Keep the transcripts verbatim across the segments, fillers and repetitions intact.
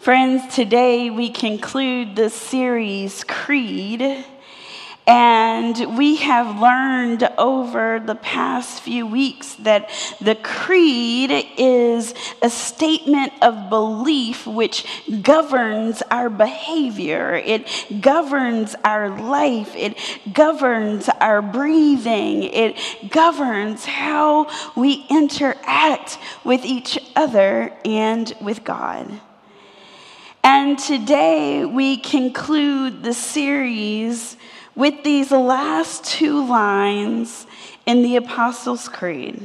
Friends, today we conclude the series Creed, and we have learned over the past few weeks that the Creed is a statement of belief which governs our behavior. It governs our life. It governs our breathing. It governs how we interact with each other and with God. And today we conclude the series with these last two lines in the Apostles' Creed.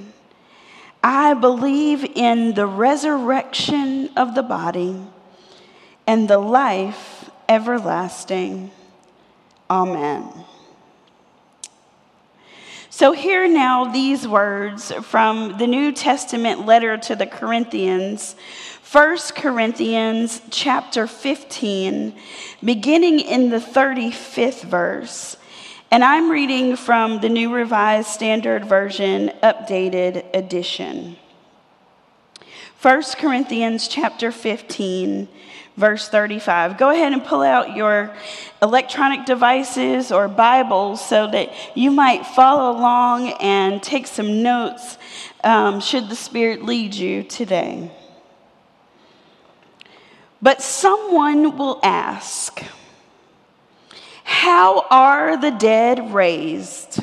I believe in the resurrection of the body and the life everlasting. Amen. So hear now these words from the New Testament letter to the Corinthians, First Corinthians chapter fifteen, beginning in the thirty-fifth verse. And I'm reading from the New Revised Standard Version, Updated Edition. First Corinthians chapter fifteen, verse thirty-five. Go ahead and pull out your electronic devices or Bibles so that you might follow along and take some notes um, should the Spirit lead you today. But someone will ask, how are the dead raised?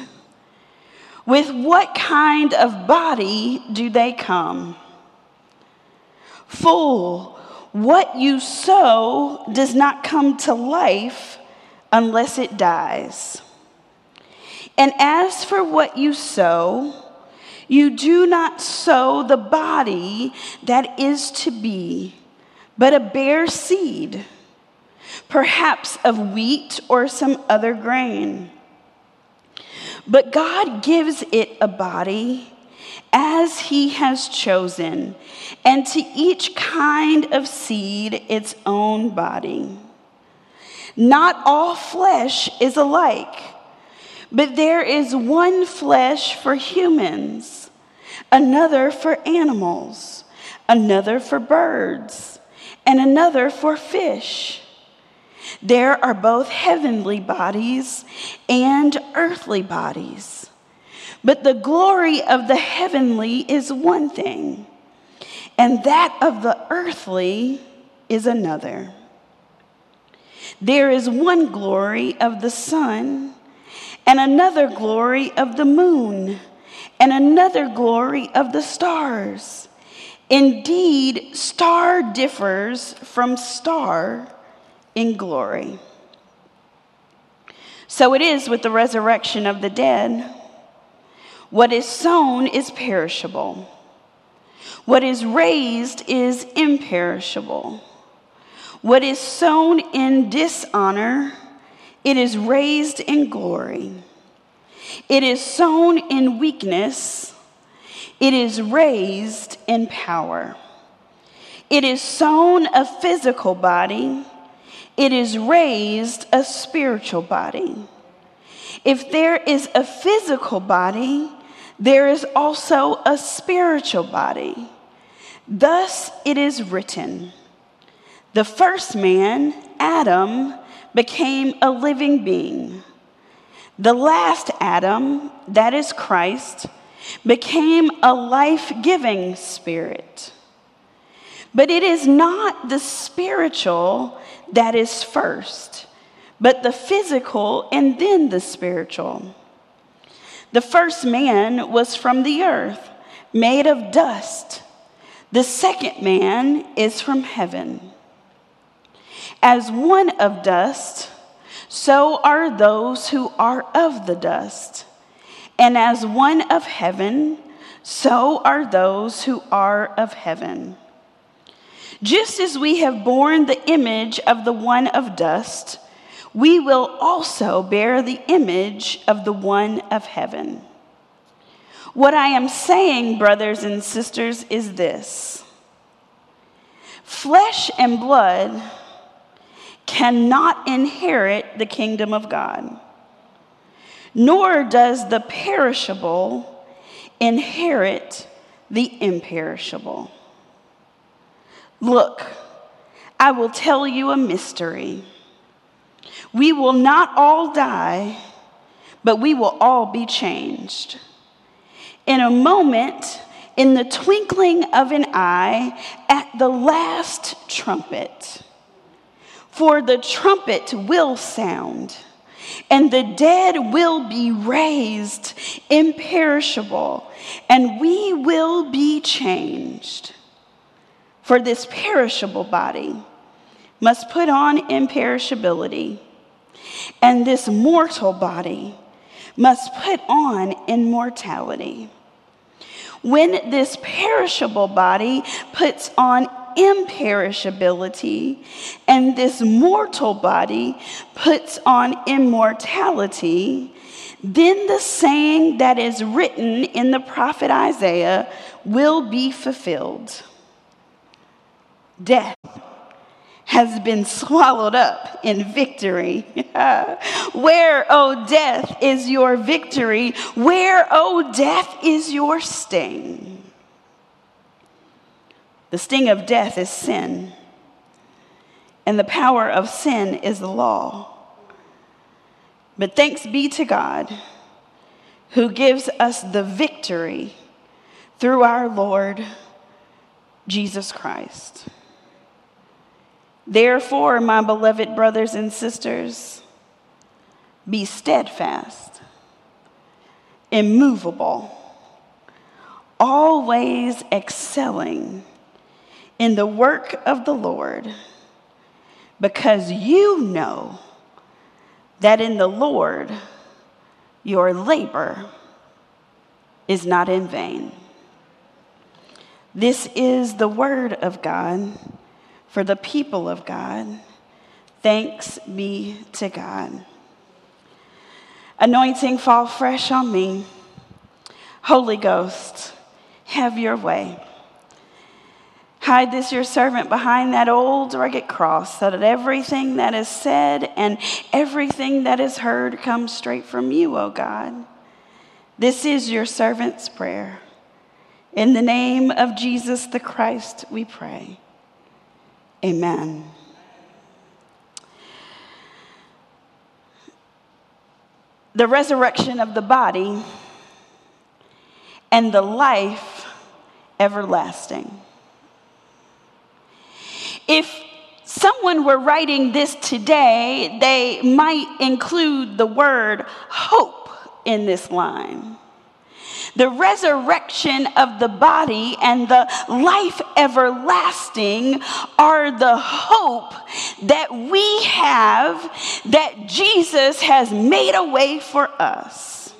With what kind of body do they come? Fool, what you sow does not come to life unless it dies. And as for what you sow, you do not sow the body that is to be, but a bare seed, perhaps of wheat or some other grain. But God gives it a body as he has chosen, and to each kind of seed its own body. Not all flesh is alike, but there is one flesh for humans, another for animals, another for birds, and another for fish. There are both heavenly bodies and earthly bodies, but the glory of the heavenly is one thing, and that of the earthly is another. There is one glory of the sun, and another glory of the moon, and another glory of the stars. Indeed, star differs from star in glory. So it is with the resurrection of the dead. What is sown is perishable. What is raised is imperishable. What is sown in dishonor, it is raised in glory. It is sown in weakness, it is raised in power. It is sown a physical body, it is raised a spiritual body. If there is a physical body, there is also a spiritual body. Thus it is written, the first man, Adam, became a living being. The last Adam, that is Christ, became a life-giving spirit. But it is not the spiritual that is first, but the physical and then the spiritual. The first man was from the earth, made of dust. The second man is from heaven. As one of dust, so are those who are of the dust. And as one of heaven, so are those who are of heaven. Just as we have borne the image of the one of dust, we will also bear the image of the one of heaven. What I am saying, brothers and sisters, is this: flesh and blood cannot inherit the kingdom of God, nor does the perishable inherit the imperishable. Look, I will tell you a mystery. We will not all die, but we will all be changed. In a moment, in the twinkling of an eye, at the last trumpet. For the trumpet will sound, and the dead will be raised imperishable, and we will be changed. For this perishable body must put on imperishability, and this mortal body must put on immortality. When this perishable body puts on imperishability, and this mortal body puts on immortality, then the saying that is written in the prophet Isaiah will be fulfilled. Death has been swallowed up in victory. Where, O death, is your victory? Where, O death, is your sting? The sting of death is sin, and the power of sin is the law. But thanks be to God, who gives us the victory through our Lord Jesus Christ. Therefore, my beloved brothers and sisters, be steadfast, immovable, always excelling in the work of the Lord, because you know that in the Lord your labor is not in vain. This is the word of God for the people of God. Thanks be to God. Anointing, fall fresh on me. Holy Ghost, have your way. Hide this, your servant, behind that old rugged cross, so that everything that is said and everything that is heard comes straight from you, O God. This is your servant's prayer. In the name of Jesus the Christ, we pray. Amen. The resurrection of the body and the life everlasting. If someone were writing this today, they might include the word hope in this line. The resurrection of the body and the life everlasting are the hope that we have that Jesus has made a way for us.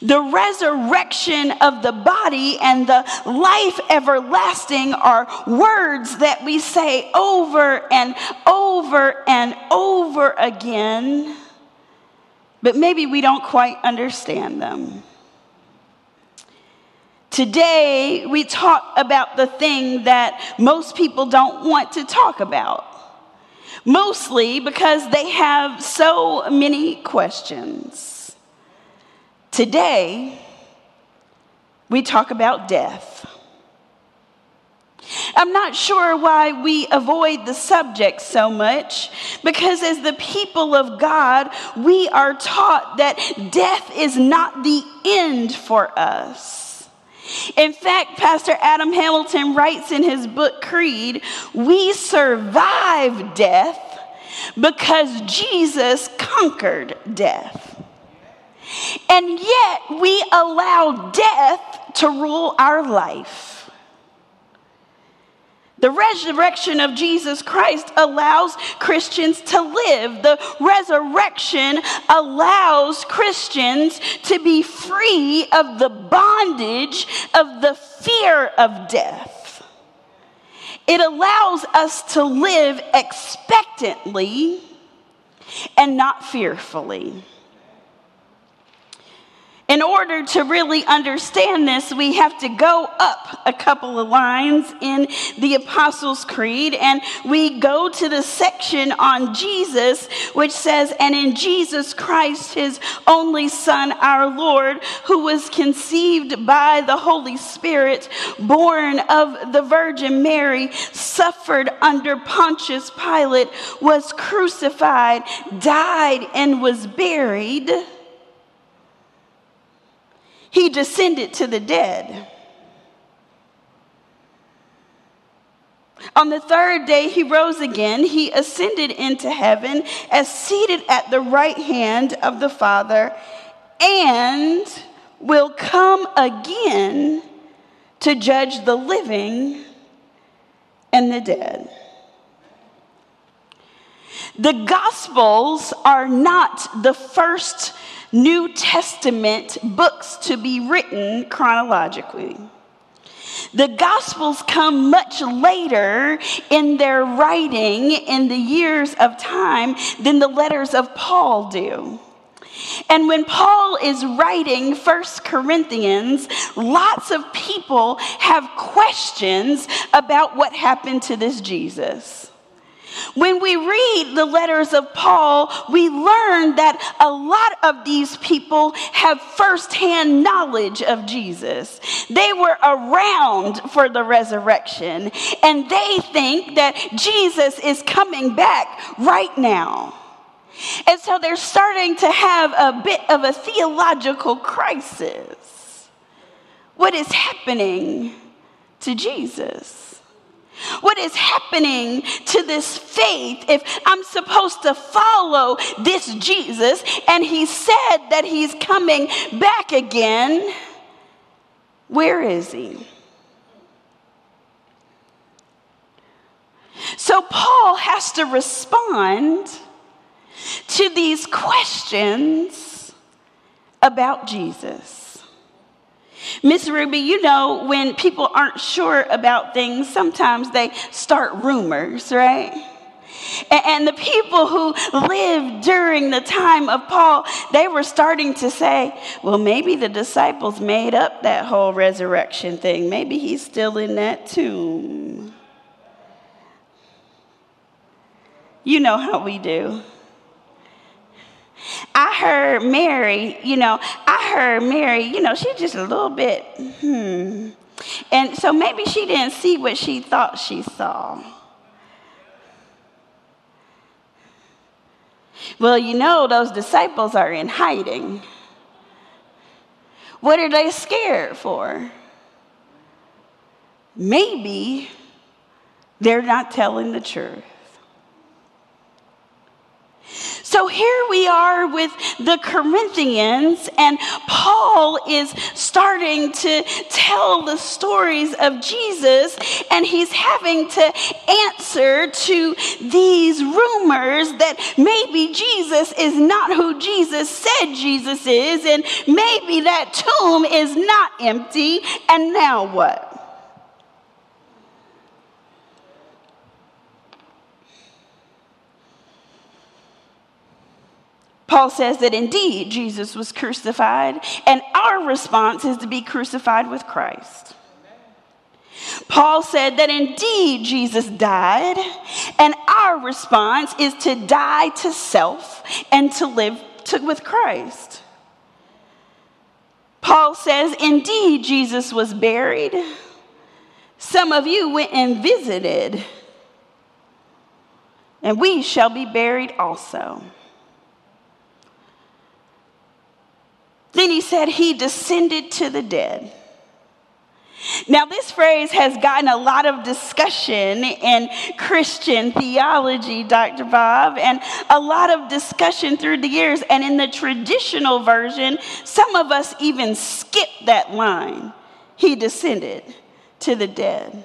The resurrection of the body and the life everlasting are words that we say over and over and over again, but maybe we don't quite understand them. Today, we talk about the thing that most people don't want to talk about, mostly because they have so many questions. Today, we talk about death. I'm not sure why we avoid the subject so much, because as the people of God, we are taught that death is not the end for us. In fact, Pastor Adam Hamilton writes in his book, Creed, we survive death because Jesus conquered death. And yet we allow death to rule our life. The resurrection of Jesus Christ allows Christians to live. The resurrection allows Christians to be free of the bondage of the fear of death. It allows us to live expectantly and not fearfully. In order to really understand this, we have to go up a couple of lines in the Apostles' Creed, and we go to the section on Jesus, which says, "And in Jesus Christ, his only Son, our Lord, who was conceived by the Holy Spirit, born of the Virgin Mary, suffered under Pontius Pilate, was crucified, died, and was buried. He descended to the dead. On the third day, he rose again. He ascended into heaven as seated at the right hand of the Father, and will come again to judge the living and the dead." The Gospels are not the first New Testament books to be written chronologically. The Gospels come much later in their writing in the years of time than the letters of Paul do. And when Paul is writing First Corinthians, lots of people have questions about what happened to this Jesus. When we read the letters of Paul, we learn that a lot of these people have firsthand knowledge of Jesus. They were around for the resurrection, and they think that Jesus is coming back right now. And so they're starting to have a bit of a theological crisis. What is happening to Jesus? What is happening to this faith if I'm supposed to follow this Jesus and he said that he's coming back again? Where is he? So Paul has to respond to these questions about Jesus. Miss Ruby, you know, when people aren't sure about things, sometimes they start rumors, right? And the people who lived during the time of Paul, they were starting to say, well, maybe the disciples made up that whole resurrection thing. Maybe he's still in that tomb. You know how we do. I heard Mary, you know, I heard Mary, you know, she's just a little bit, hmm. And so maybe she didn't see what she thought she saw. Well, you know, those disciples are in hiding. What are they scared for? Maybe they're not telling the truth. So here we are with the Corinthians, and Paul is starting to tell the stories of Jesus, and he's having to answer to these rumors that maybe Jesus is not who Jesus said Jesus is, and maybe that tomb is not empty, and now what? Paul says that indeed Jesus was crucified, and our response is to be crucified with Christ. Paul said that indeed Jesus died, and our response is to die to self and to live to, with Christ. Paul says indeed Jesus was buried. Some of you went and visited, and we shall be buried also. Then he said, he descended to the dead. Now, this phrase has gotten a lot of discussion in Christian theology, Doctor Bob, and a lot of discussion through the years. And in the traditional version, some of us even skip that line. He descended to the dead.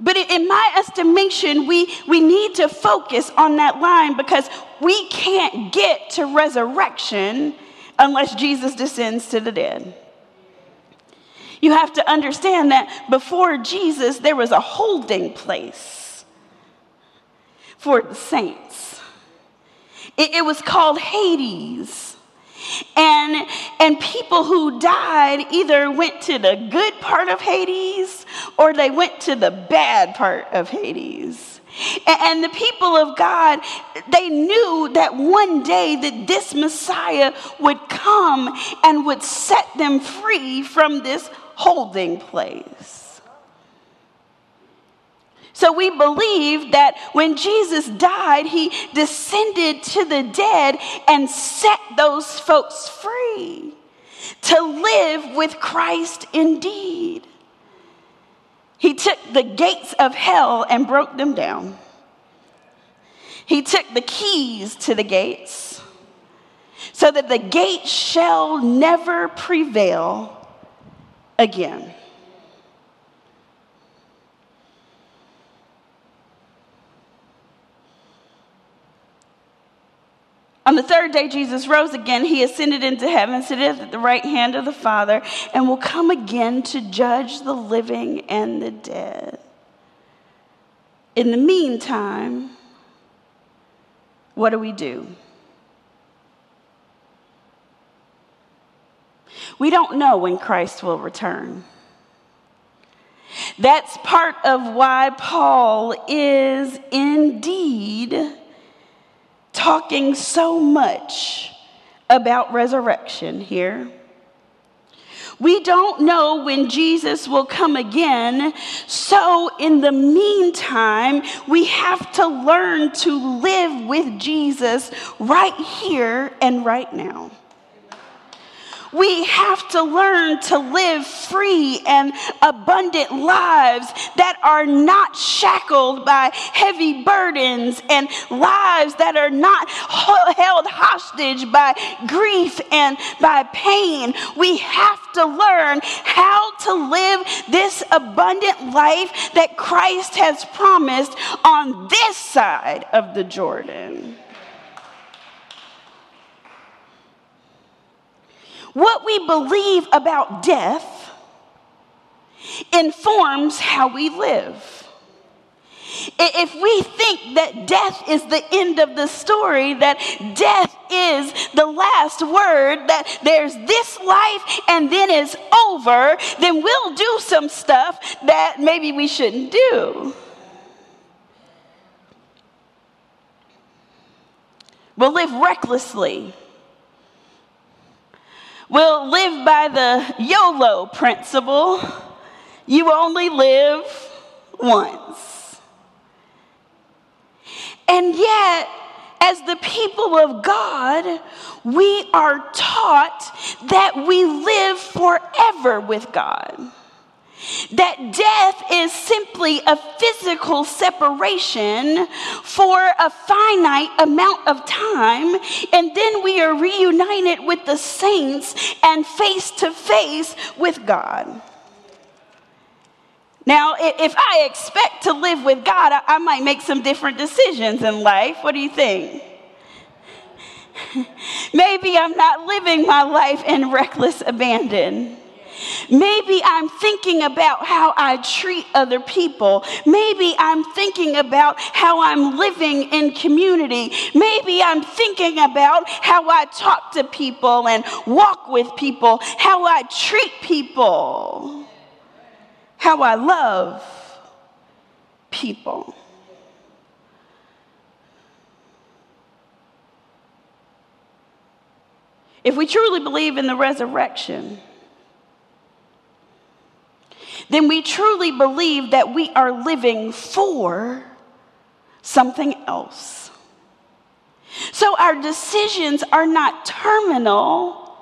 But in my estimation, we, we need to focus on that line, because we can't get to resurrection unless Jesus descends to the dead. You have to understand that before Jesus, there was a holding place for the saints. It, it was called Hades. And, and people who died either went to the good part of Hades or they went to the bad part of Hades. And the people of God, they knew that one day that this Messiah would come and would set them free from this holding place. So we believe that when Jesus died, he descended to the dead and set those folks free to live with Christ indeed. He took the gates of hell and broke them down. He took the keys to the gates so that the gate shall never prevail again. On the third day, Jesus rose again. He ascended into heaven, sitteth at the right hand of the Father, and will come again to judge the living and the dead. In the meantime, what do we do? We don't know when Christ will return. That's part of why Paul is indeed talking so much about resurrection here. We don't know when Jesus will come again, so in the meantime, we have to learn to live with Jesus right here and right now. We have to learn to live free and abundant lives that are not shackled by heavy burdens, and lives that are not held hostage by grief and by pain. We have to learn how to live this abundant life that Christ has promised on this side of the Jordan. What we believe about death informs how we live. If we think that death is the end of the story, that death is the last word, that there's this life and then it's over, then we'll do some stuff that maybe we shouldn't do. We'll live recklessly. We'll live by the YOLO principle. You only live once. And yet, as the people of God, we are taught that we live forever with God. That death is simply a physical separation for a finite amount of time, and then we are reunited with the saints and face to face with God. Now, if I expect to live with God, I might make some different decisions in life. What do you think? Maybe I'm not living my life in reckless abandon. Maybe I'm thinking about how I treat other people. Maybe I'm thinking about how I'm living in community. Maybe I'm thinking about how I talk to people and walk with people, how I treat people, how I love people. If we truly believe in the resurrection, then we truly believe that we are living for something else. So our decisions are not terminal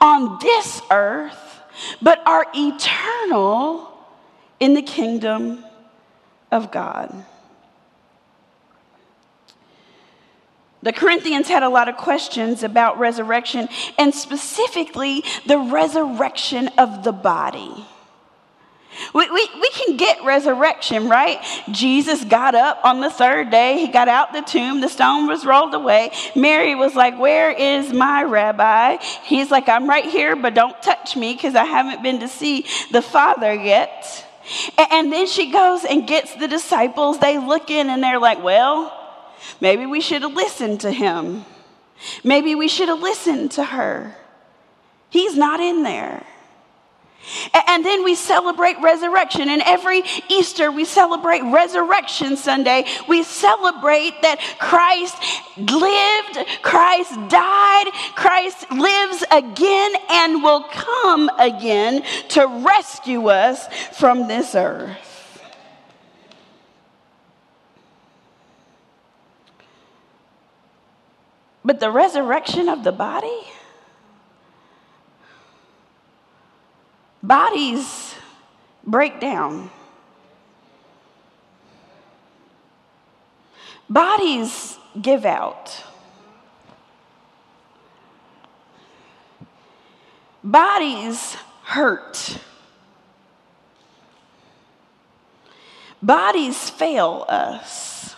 on this earth, but are eternal in the kingdom of God. The Corinthians had a lot of questions about resurrection, and specifically the resurrection of the body. We, we, we can get resurrection, right? Jesus got up on the third day. He got out the tomb. The stone was rolled away. Mary was like, where is my rabbi? He's like, I'm right here, but don't touch me because I haven't been to see the Father yet. And, and then she goes and gets the disciples. They look in and they're like, well, maybe we should have listened to him. Maybe we should have listened to her. He's not in there. And then we celebrate resurrection, and every Easter we celebrate Resurrection Sunday. We celebrate that Christ lived, Christ died, Christ lives again and will come again to rescue us from this earth. But the resurrection of the body? Bodies break down. Bodies give out. Bodies hurt. Bodies fail us.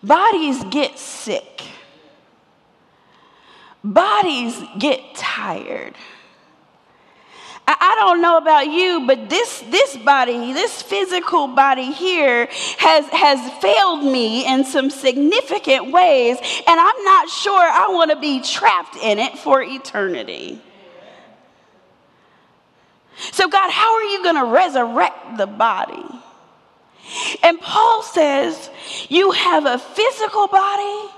Bodies get sick. Bodies get tired. I don't know about you, but this, this body, this physical body here has, has failed me in some significant ways, and I'm not sure I want to be trapped in it for eternity. So God, how are you going to resurrect the body? And Paul says, you have a physical body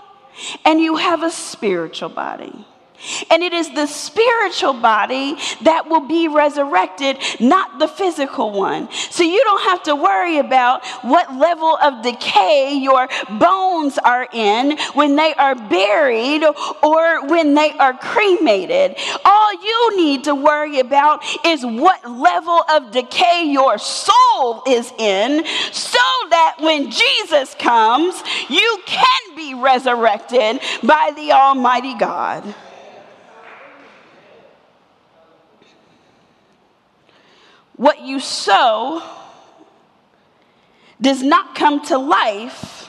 and you have a spiritual body. And it is the spiritual body that will be resurrected, not the physical one. So you don't have to worry about what level of decay your bones are in when they are buried or when they are cremated. All you need to worry about is what level of decay your soul is in, so that when Jesus comes, you can be resurrected by the Almighty God. What you sow does not come to life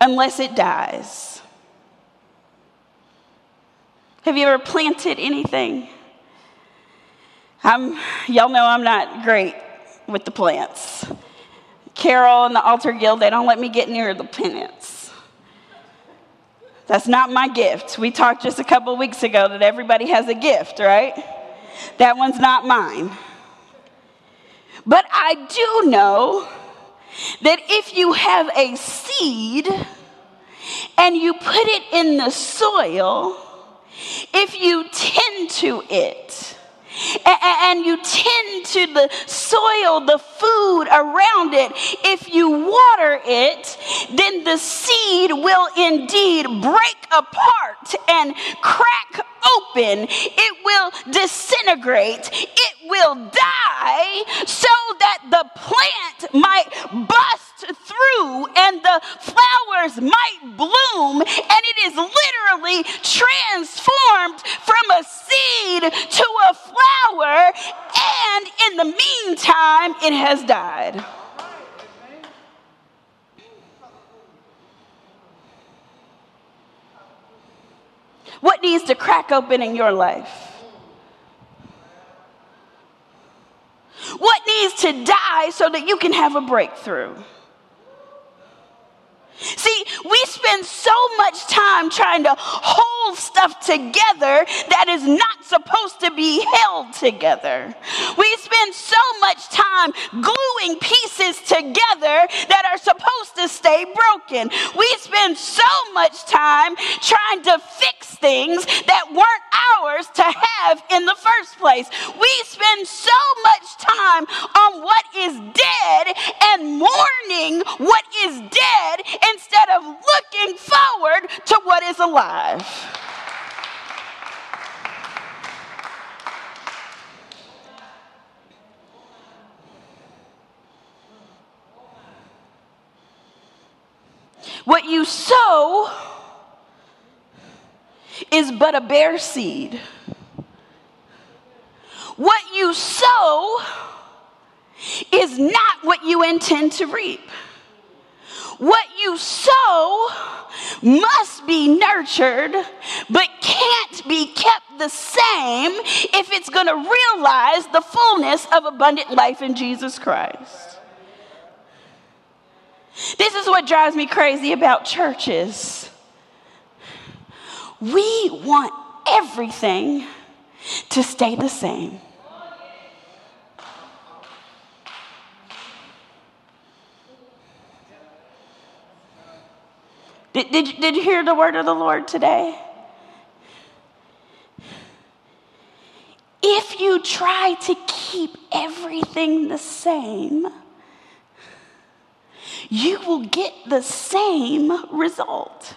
unless it dies. Have you ever planted anything? I'm, y'all know I'm not great with the plants. Carol and the Altar Guild, they don't let me get near the plants. That's not my gift. We talked just a couple weeks ago that everybody has a gift, right? That one's not mine. But I do know that if you have a seed and you put it in the soil, if you tend to it, and you tend to the soil, the food around it, if you water it, then the seed will indeed break apart and crack open. It will disintegrate. It will die so that the plant might bust through and the flowers might bloom. And it is literally transformed from a seed to a flower, and in the meantime, it has died. What needs to crack open in your life? What needs to die so that you can have a breakthrough? See, we spend so much time trying to hold stuff together that is not supposed to be held together. We spend so much time gluing pieces together that are supposed to stay broken. We spend so much time trying to fix things that weren't ours to have in the first place. We spend so much time on what is dead and mourning what is dead instead of looking forward to what is alive. What you sow is but a bare seed. What you sow is not what you intend to reap. What you sow must be nurtured, but can't be kept the same if it's going to realize the fullness of abundant life in Jesus Christ. This is what drives me crazy about churches. We want everything to stay the same. Did, did, did you hear the word of the Lord today? If you try to keep everything the same, you will get the same result.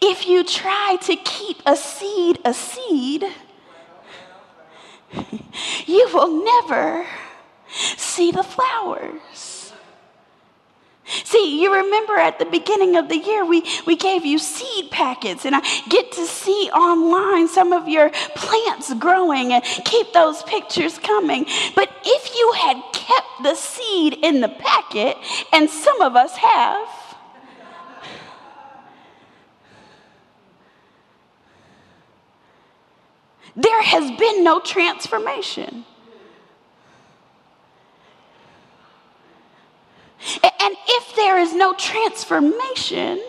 If you try to keep a seed a seed, you will never see the flowers. See, you remember at the beginning of the year, we, we gave you seed packets, and I get to see online some of your plants growing and keep those pictures coming. But if you had kept the seed in the packet, and some of us have, there has been no transformation. And if there is no transformation,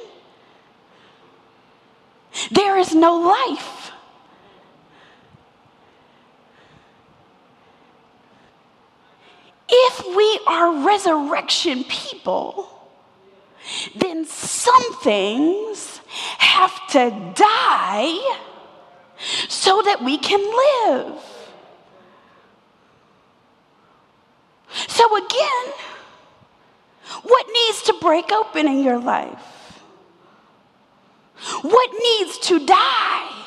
there is no life. If we are resurrection people, then some things have to die so that we can live. So again, what needs to break open in your life? What needs to die?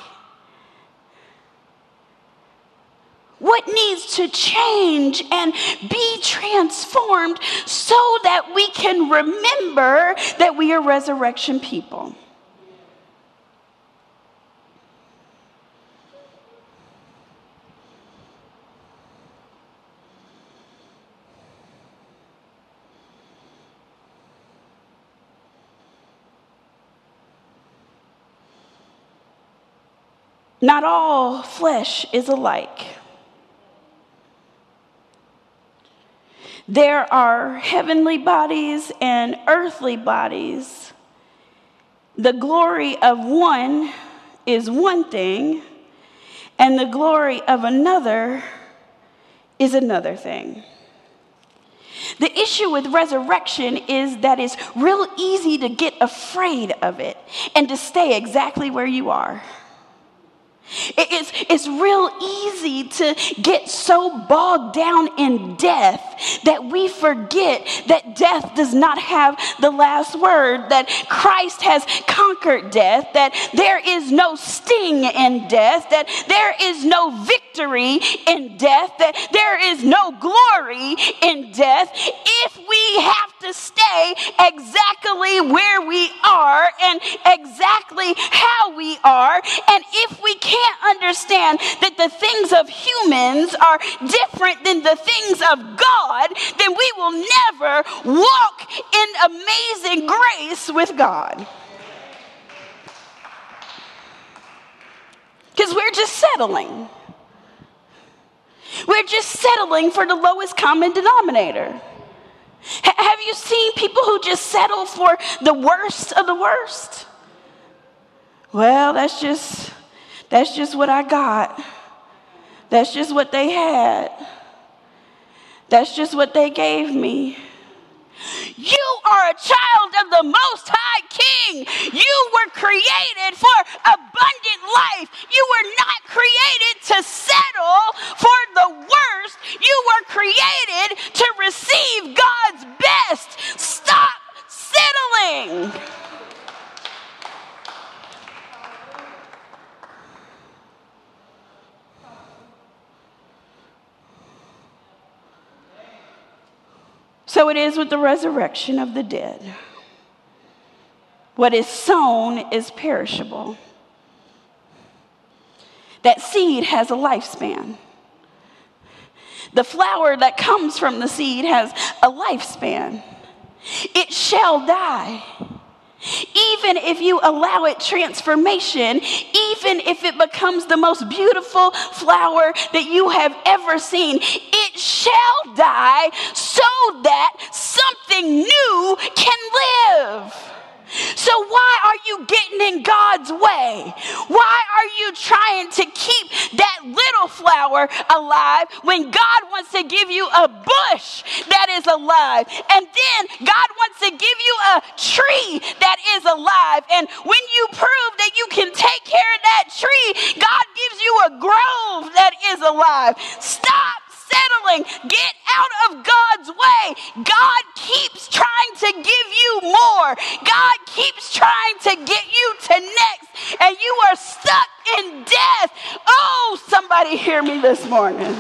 What needs to change and be transformed so that we can remember that we are resurrection people? Not all flesh is alike. There are heavenly bodies and earthly bodies. The glory of one is one thing, and the glory of another is another thing. The issue with resurrection is that it's real easy to get afraid of it and to stay exactly where you are. It's, it's real easy to get so bogged down in death that we forget that death does not have the last word, that Christ has conquered death, that there is no sting in death, that there is no victory in death, that there is no glory in death, if we have to stay exactly where we are and exactly how we are, and if we can't understand that the things of humans are different than the things of God, then we will never walk in amazing grace with God. Because we're just settling. We're just settling for the lowest common denominator. H- have you seen people who just settle for the worst of the worst? Well, that's just... That's just what I got. That's just what they had. That's just what they gave me. You are a child of the Most High King. You were created for abundant life. You were not created to settle for the worst. You were created to receive God's best. Stop settling. So it is with the resurrection of the dead. What is sown is perishable. That seed has a lifespan. The flower that comes from the seed has a lifespan. It shall die. Even if you allow it transformation, even if it becomes the most beautiful flower that you have ever seen, it shall die so that something new can live. So why are you getting in God's way? Why are you trying to keep that little flower alive when God wants to give you a bush that is alive? And then God wants to give you a tree that is alive. And when you prove that you can take care of that tree, God gives you a grove that is alive. Stop settling. Get out of God's way. God keeps trying to give you more. God keeps trying to get you to next, and you are stuck in death. Oh, somebody hear me this morning.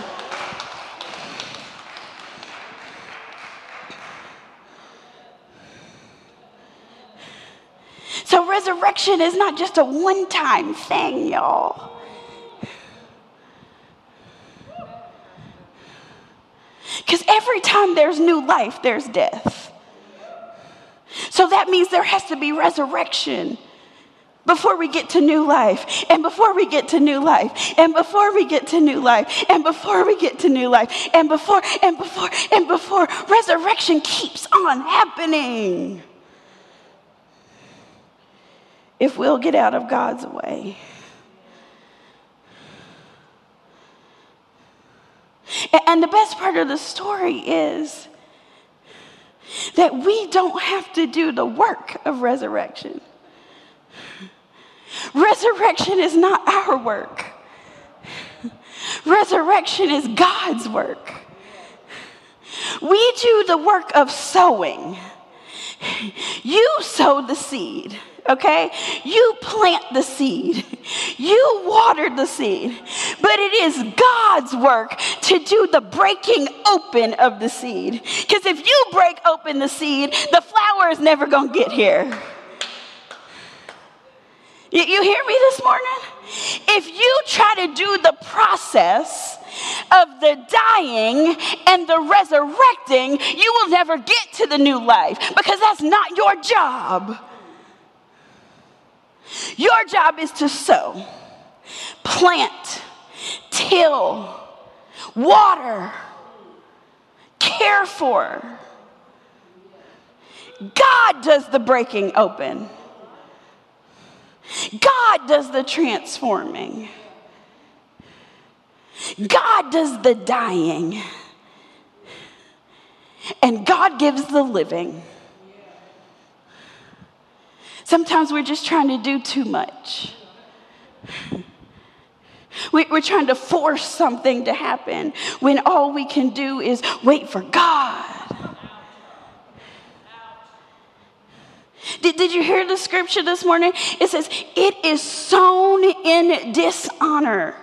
So resurrection is not just a one-time thing, y'all. Because every time there's new life, there's death. So that means there has to be resurrection before we get to new life, and before we get to new life, and before we get to new life, and before we get to new life, and before, and before, and before. Resurrection keeps on happening if we'll get out of God's way. And the best part of the story is that we don't have to do the work of resurrection. Resurrection is not our work. Resurrection is God's work. We do the work of sowing. You sow the seed. Okay? You plant the seed. You water the seed. But it is God's work to do the breaking open of the seed. Because if you break open the seed, the flower is never going to get here. You, you hear me this morning? If you try to do the process of the dying and the resurrecting, you will never get to the new life, because that's not your job. Your job is to sow, plant, till, water, care for. God does the breaking open. God does the transforming. God does the dying. And God gives the living. Sometimes we're just trying to do too much. We're trying to force something to happen when all we can do is wait for God. Did, did you hear the scripture this morning? It says, it is sown in dishonor,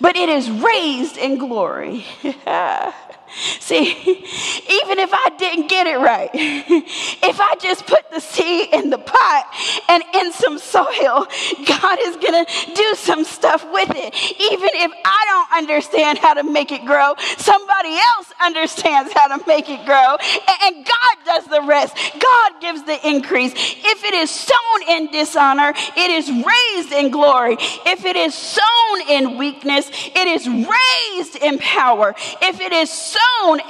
but it is raised in glory. See, even if I didn't get it right, if I just put the seed in the pot and in some soil, God is going to do some stuff with it. Even if I don't understand how to make it grow, somebody else understands how to make it grow, and God does the rest. God gives the increase. If it is sown in dishonor, it is raised in glory. If it is sown in weakness, it is raised in power. If it is sown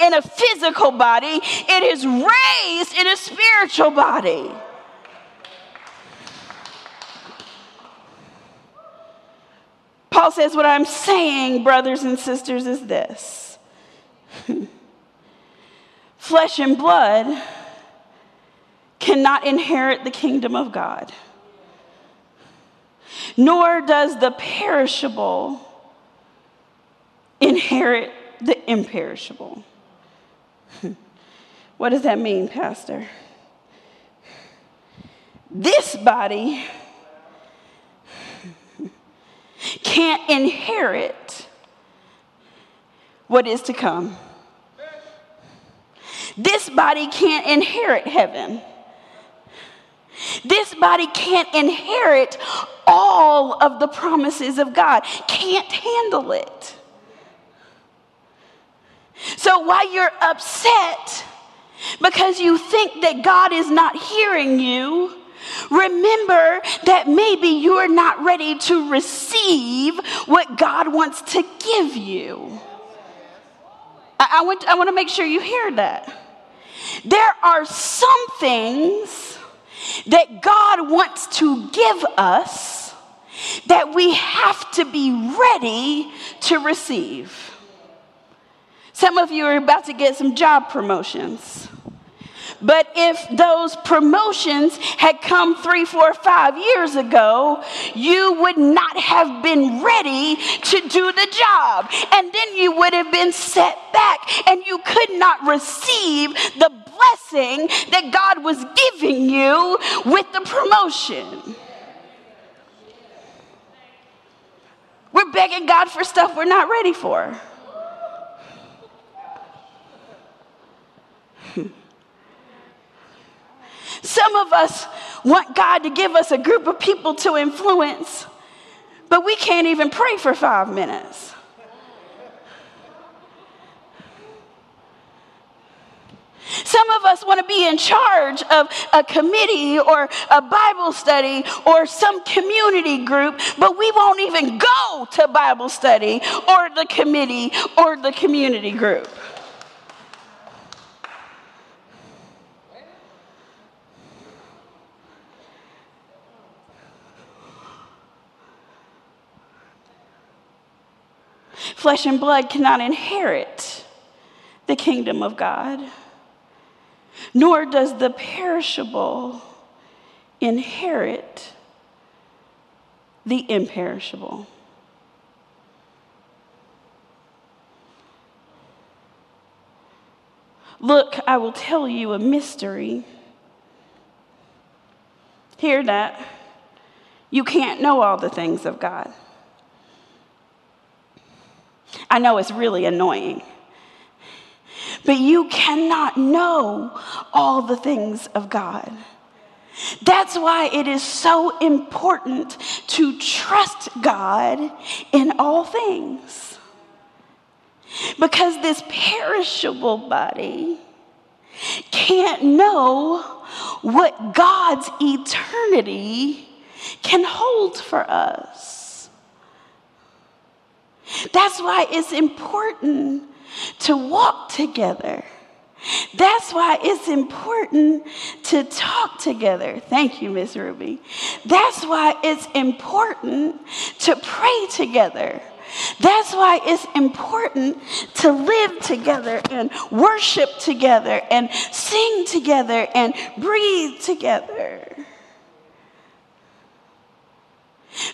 in a physical body, it is raised in a spiritual body. Paul says, what I'm saying, brothers and sisters, is this. Flesh and blood cannot inherit the kingdom of God, nor does the perishable inherit the imperishable. What does that mean, Pastor? This body can't inherit what is to come. This body can't inherit heaven. This body can't inherit all of the promises of God. Can't handle it. So while you're upset because you think that God is not hearing you, remember that maybe you're not ready to receive what God wants to give you. I, I want, I want to make sure you hear that. There are some things that God wants to give us that we have to be ready to receive. Some of you are about to get some job promotions. But if those promotions had come three, four, five years ago, you would not have been ready to do the job. And then you would have been set back and you could not receive the blessing that God was giving you with the promotion. We're begging God for stuff we're not ready for. Some of us want God to give us a group of people to influence, but we can't even pray for five minutes. Some of us want to be in charge of a committee or a Bible study or some community group, but we won't even go to Bible study or the committee or the community group. Flesh and blood cannot inherit the kingdom of God, nor does the perishable inherit the imperishable. Look, I will tell you a mystery. Hear that. You can't know all the things of God. I know it's really annoying, but you cannot know all the things of God. That's why it is so important to trust God in all things. Because this perishable body can't know what God's eternity can hold for us. That's why it's important to walk together. That's why it's important to talk together. Thank you, Miss Ruby. That's why it's important to pray together. That's why it's important to live together and worship together and sing together and breathe together.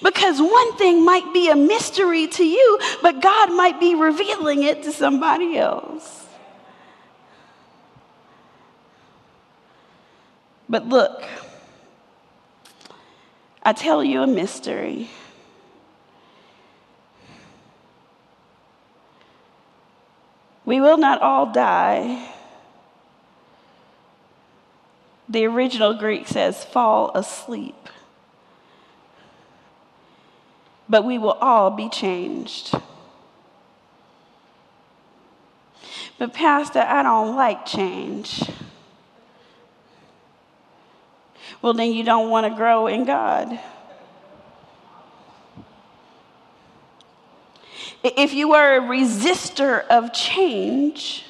Because one thing might be a mystery to you, but God might be revealing it to somebody else. But look, I tell you a mystery. We will not all die. The original Greek says, fall asleep. But we will all be changed. But Pastor, I don't like change. Well, then you don't want to grow in God. If you are a resistor of change,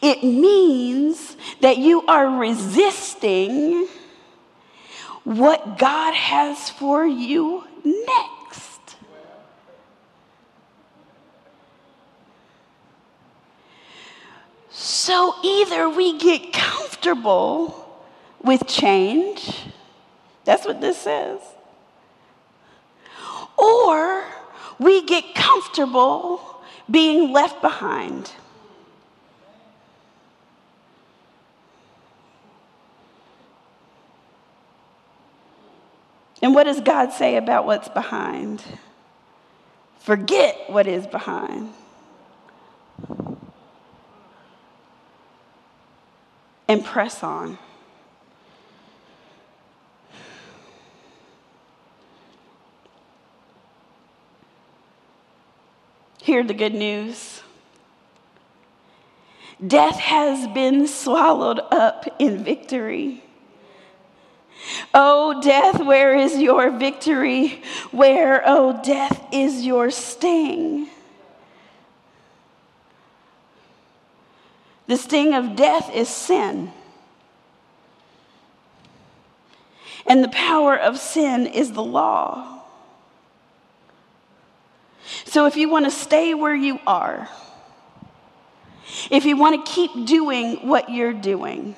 it means that you are resisting what God has for you next. So either we get comfortable with change, that's what this says, or we get comfortable being left behind. And what does God say about what's behind? Forget what is behind. And press on. Hear the good news. Death has been swallowed up in victory. Oh, death, where is your victory? Where, oh, death, is your sting? The sting of death is sin. and the power of sin is the law. So if you want to stay where you are, if you want to keep doing what you're doing,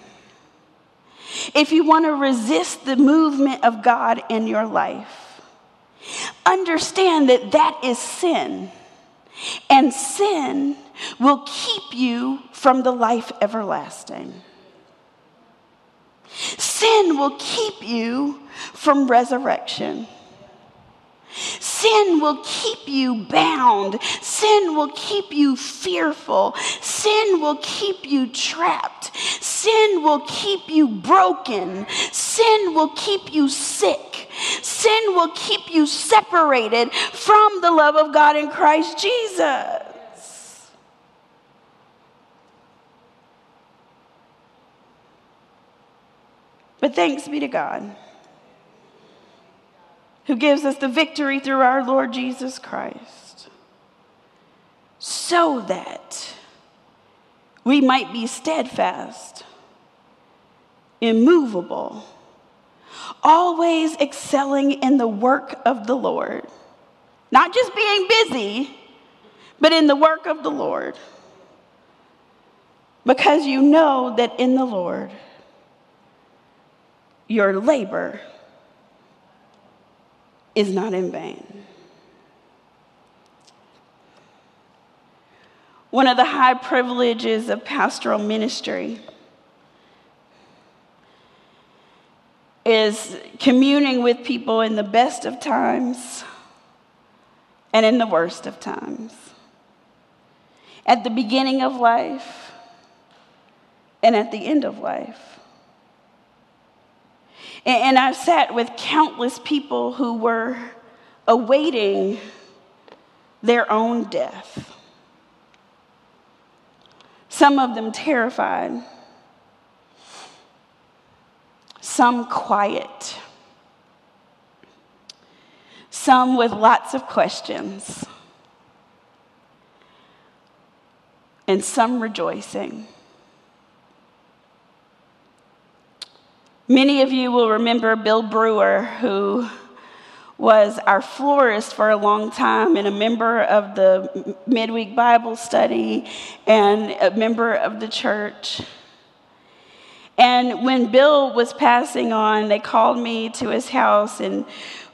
if you want to resist the movement of God in your life, understand that that is sin. And sin will keep you from the life everlasting. Sin will keep you from resurrection. Sin will keep you bound. Sin will keep you fearful. Sin will keep you trapped. Sin will keep you broken. Sin will keep you sick. Sin will keep you separated from the love of God in Christ Jesus. But thanks be to God, who gives us the victory through our Lord Jesus Christ, so that we might be steadfast, immovable, always excelling in the work of the Lord. Not just being busy, but in the work of the Lord. Because you know that in the Lord, your labor is not in vain. One of the high privileges of pastoral ministry is communing with people in the best of times and in the worst of times, at the beginning of life and at the end of life. And I've sat with countless people who were awaiting their own death. Some of them terrified. Some quiet. Some with lots of questions. And some rejoicing. Many of you will remember Bill Brewer, who was our florist for a long time and a member of the midweek Bible study and a member of the church. And when Bill was passing on, they called me to his house, and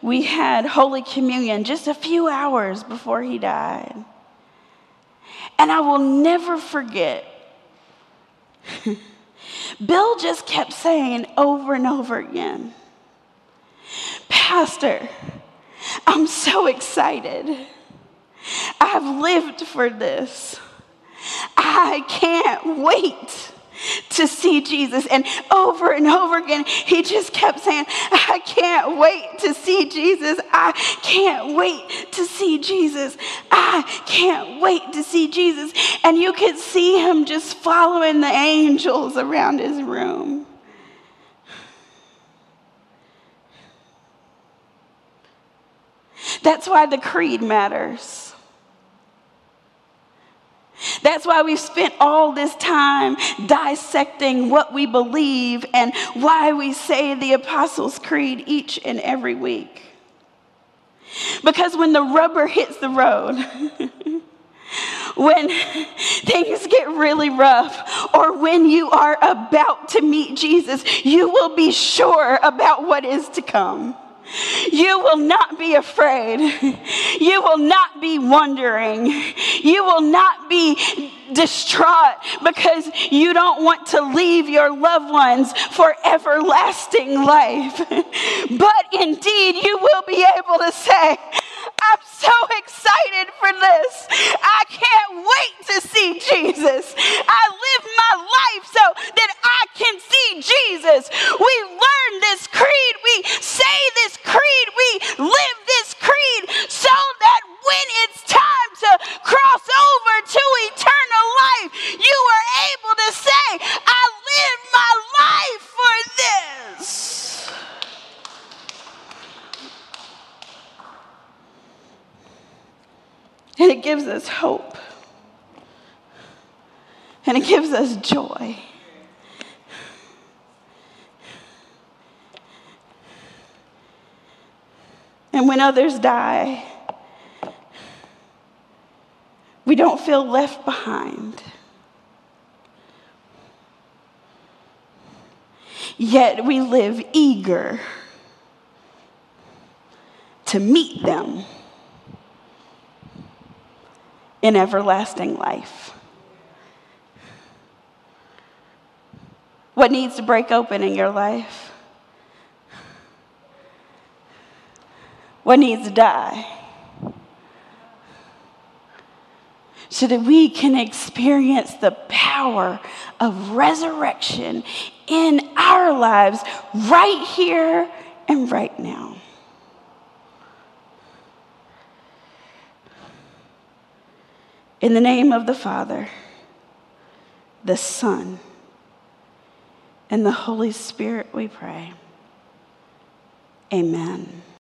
we had Holy Communion just a few hours before he died. And I will never forget. Bill just kept saying over and over again, "Pastor, I'm so excited. I've lived for this. I can't wait to see Jesus." And over and over again, he just kept saying, "I can't wait to see Jesus. I can't wait to see Jesus. I can't wait to see Jesus." And you could see him just following the angels around his room. That's why the creed matters. That's why we've spent all this time dissecting what we believe and why we say the Apostles' Creed each and every week. Because when the rubber hits the road, when things get really rough, or when you are about to meet Jesus, you will be sure about what is to come. You will not be afraid. You will not be wondering. You will not be distraught because you don't want to leave your loved ones for everlasting life. But indeed, you will be able to say, "I'm so excited for this. I can't wait to see Jesus. I live my life so that I can see Jesus." We learn this creed. We say this creed. We live this creed so that when it's time to cross over to eternal life, you are able to say, "I live my life for this." And it gives us hope. And it gives us joy. And when others die, we don't feel left behind. Yet we live eager to meet them in everlasting life. What needs to break open in your life? What needs to die? So that we can experience the power of resurrection in our lives right here and right now. In the name of the Father, the Son, and the Holy Spirit we pray. Amen.